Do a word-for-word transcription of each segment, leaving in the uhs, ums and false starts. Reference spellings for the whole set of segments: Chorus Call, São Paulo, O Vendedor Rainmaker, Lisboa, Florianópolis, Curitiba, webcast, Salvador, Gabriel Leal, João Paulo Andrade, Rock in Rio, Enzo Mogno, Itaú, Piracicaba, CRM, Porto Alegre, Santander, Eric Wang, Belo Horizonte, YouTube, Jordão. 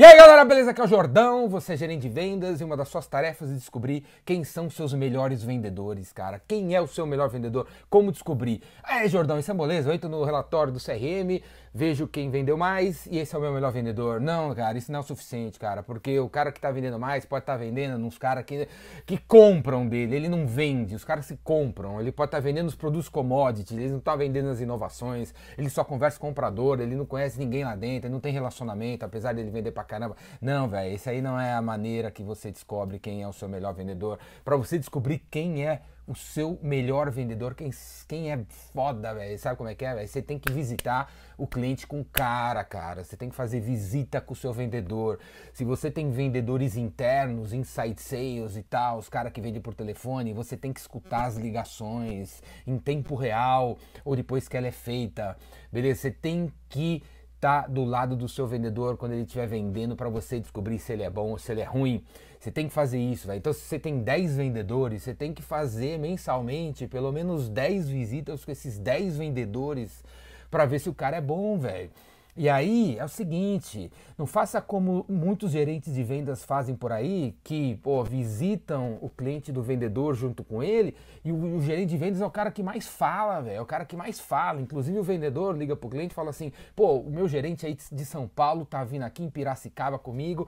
E aí galera, beleza? Aqui é o Jordão, você é gerente de vendas e uma das suas tarefas é descobrir quem são os seus melhores vendedores, cara. Quem é o seu melhor vendedor? Como descobrir? É Jordão, isso é moleza, eu entro no relatório do C R M, vejo quem vendeu mais e esse é o meu melhor vendedor. Não, cara, isso não é o suficiente, cara, porque o cara que tá vendendo mais pode estar tá vendendo uns caras que, que compram dele, ele não vende, os caras se compram, ele pode estar tá vendendo os produtos commodity, ele não tá vendendo as inovações, ele só conversa com o comprador, ele não conhece ninguém lá dentro, ele não tem relacionamento, apesar de ele vender pra caramba. Não, velho, isso aí não é a maneira que você descobre quem é o seu melhor vendedor. Para você descobrir quem é o seu melhor vendedor, quem, quem é foda, velho, sabe como é que é, velho? Você tem que visitar o cliente com cara, cara. Você tem que fazer visita com o seu vendedor. Se você tem vendedores internos, inside sales e tal, os caras que vendem por telefone, você tem que escutar as ligações em tempo real ou depois que ela é feita, beleza? Você tem que tá do lado do seu vendedor quando ele estiver vendendo para você descobrir se ele é bom ou se ele é ruim. Você tem que fazer isso, velho. Então, se você tem dez vendedores, você tem que fazer mensalmente pelo menos dez visitas com esses dez vendedores para ver se o cara é bom, velho. E aí é o seguinte, não faça como muitos gerentes de vendas fazem por aí, que pô, visitam o cliente do vendedor junto com ele, e o, o gerente de vendas é o cara que mais fala, velho, é o cara que mais fala, inclusive o vendedor liga pro cliente e fala assim, pô, o meu gerente aí de São Paulo tá vindo aqui em Piracicaba comigo,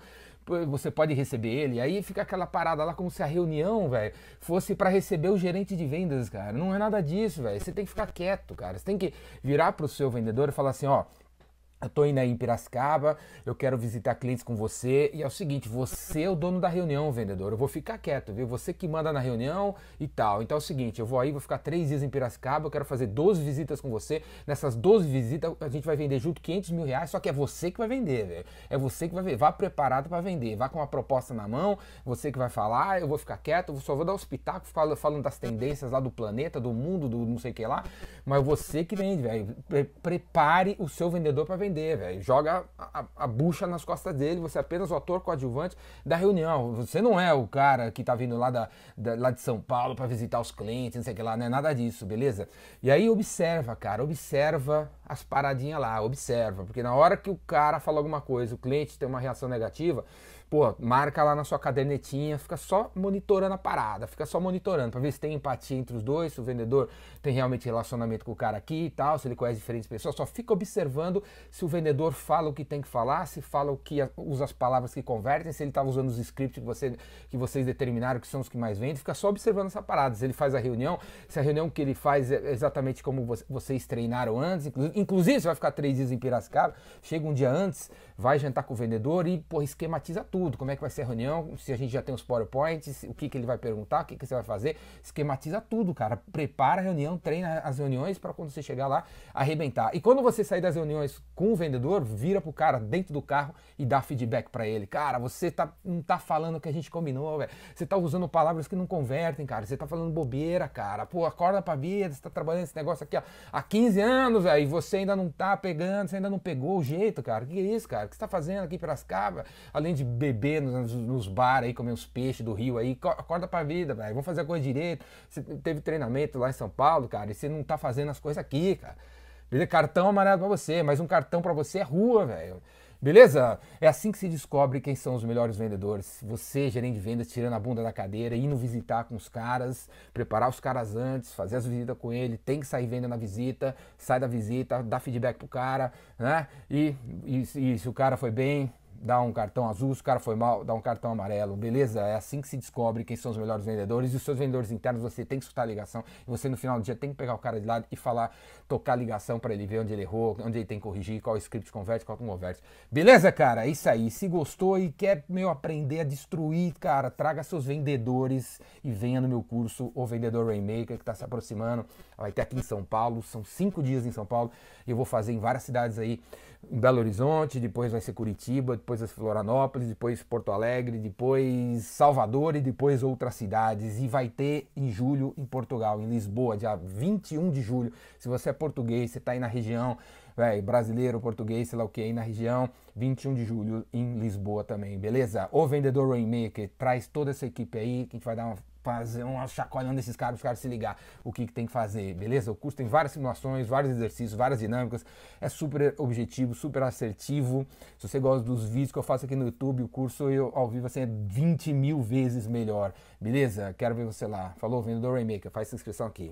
você pode receber ele. Aí fica aquela parada lá como se a reunião, velho, fosse para receber o gerente de vendas, cara. Não é nada disso, velho, você tem que ficar quieto, cara, você tem que virar pro seu vendedor e falar assim, ó, eu tô indo aí em Piracicaba, eu quero visitar clientes com você, e é o seguinte, você é o dono da reunião, vendedor, eu vou ficar quieto, viu? Você que manda na reunião e tal. Então é o seguinte, eu vou aí, vou ficar três dias em Piracicaba, eu quero fazer doze visitas com você, nessas doze visitas a gente vai vender junto quinhentos mil reais, só que é você que vai vender, velho. É você que vai vender, vá preparado para vender, vá com uma proposta na mão, você que vai falar, eu vou ficar quieto, eu só vou dar os pitacos falando das tendências lá do planeta, do mundo, do não sei o que lá, mas você que vende, velho. Pre- prepare o seu vendedor para vender. Véio. Joga a, a, a bucha nas costas dele, você é apenas o ator coadjuvante da reunião, você não é o cara que tá vindo lá, da, da, lá de São Paulo para visitar os clientes, não sei o que lá, não é nada disso, beleza? E aí observa, cara, observa as paradinhas lá, observa, porque na hora que o cara fala alguma coisa, o cliente tem uma reação negativa, pô, marca lá na sua cadernetinha, fica só monitorando a parada, fica só monitorando para ver se tem empatia entre os dois, se o vendedor tem realmente relacionamento com o cara aqui e tal, se ele conhece diferentes pessoas, só fica observando se o vendedor fala o que tem que falar, se fala o que usa as palavras que convertem, se ele estava usando os scripts que, você, que vocês determinaram que são os que mais vendem, fica só observando essa parada, se ele faz a reunião, se a reunião que ele faz é exatamente como vocês treinaram antes, inclusive você vai ficar três dias em Piracicaba, chega um dia antes, vai jantar com o vendedor e pô, esquematiza tudo. Como é que vai ser a reunião, se a gente já tem os PowerPoints, o que, que ele vai perguntar, o que, que você vai fazer, esquematiza tudo, cara, prepara a reunião, treina as reuniões para quando você chegar lá, arrebentar. E quando você sair das reuniões com o vendedor, vira pro cara dentro do carro e dá feedback para ele. Cara, você tá, não tá falando o que a gente combinou, velho, você tá usando palavras que não convertem, cara, você tá falando bobeira, cara, pô, acorda pra vida, você tá trabalhando esse negócio aqui ó, há quinze anos, velho, e você ainda não tá pegando, você ainda não pegou o jeito, cara, que é isso, cara, o que você tá fazendo aqui em Piracicaba, além de beber, beber nos, nos bares aí, comer uns peixes do rio aí, acorda pra vida, velho, vamos fazer a coisa direito, você teve treinamento lá em São Paulo, cara, e você não tá fazendo as coisas aqui, cara, beleza? Cartão amarelo pra você, mas um cartão pra você é rua, velho, beleza? É assim que se descobre quem são os melhores vendedores, você, gerente de vendas, tirando a bunda da cadeira, indo visitar com os caras, preparar os caras antes, fazer as visitas com ele, tem que sair venda na visita, sai da visita, dá feedback pro cara, né, e, e, e se o cara foi bem, dá um cartão azul, se o cara foi mal, dá um cartão amarelo, beleza? É assim que se descobre quem são os melhores vendedores, e os seus vendedores internos você tem que escutar a ligação, e você no final do dia tem que pegar o cara de lado e falar, tocar a ligação para ele ver onde ele errou, onde ele tem que corrigir, qual script converte, qual não converte. Beleza, cara? É isso aí. Se gostou e quer, meu, aprender a destruir, cara, traga seus vendedores e venha no meu curso, O Vendedor Rainmaker, que tá se aproximando, vai ter aqui em São Paulo, são cinco dias em São Paulo, eu vou fazer em várias cidades aí, em Belo Horizonte, depois vai ser Curitiba, depois vai ser Florianópolis, depois Porto Alegre, depois Salvador e depois outras cidades. E vai ter em julho em Portugal, em Lisboa, dia vinte e um de julho. Se você é português, você está aí na região, véio, brasileiro, português, sei lá o que, aí na região, vinte e um de julho em Lisboa também, beleza? O Vendedor Rainmaker traz toda essa equipe aí, que a gente vai dar uma fazer uma chacoalhão desses caras, os caras se ligar o que, que tem que fazer, beleza? O curso tem várias simulações, vários exercícios, várias dinâmicas, é super objetivo, super assertivo. Se você gosta dos vídeos que eu faço aqui no YouTube, o curso eu, ao vivo assim, é vinte mil vezes melhor, beleza? Quero ver você lá. Falou, Vendedor Rainmaker, faz sua inscrição aqui.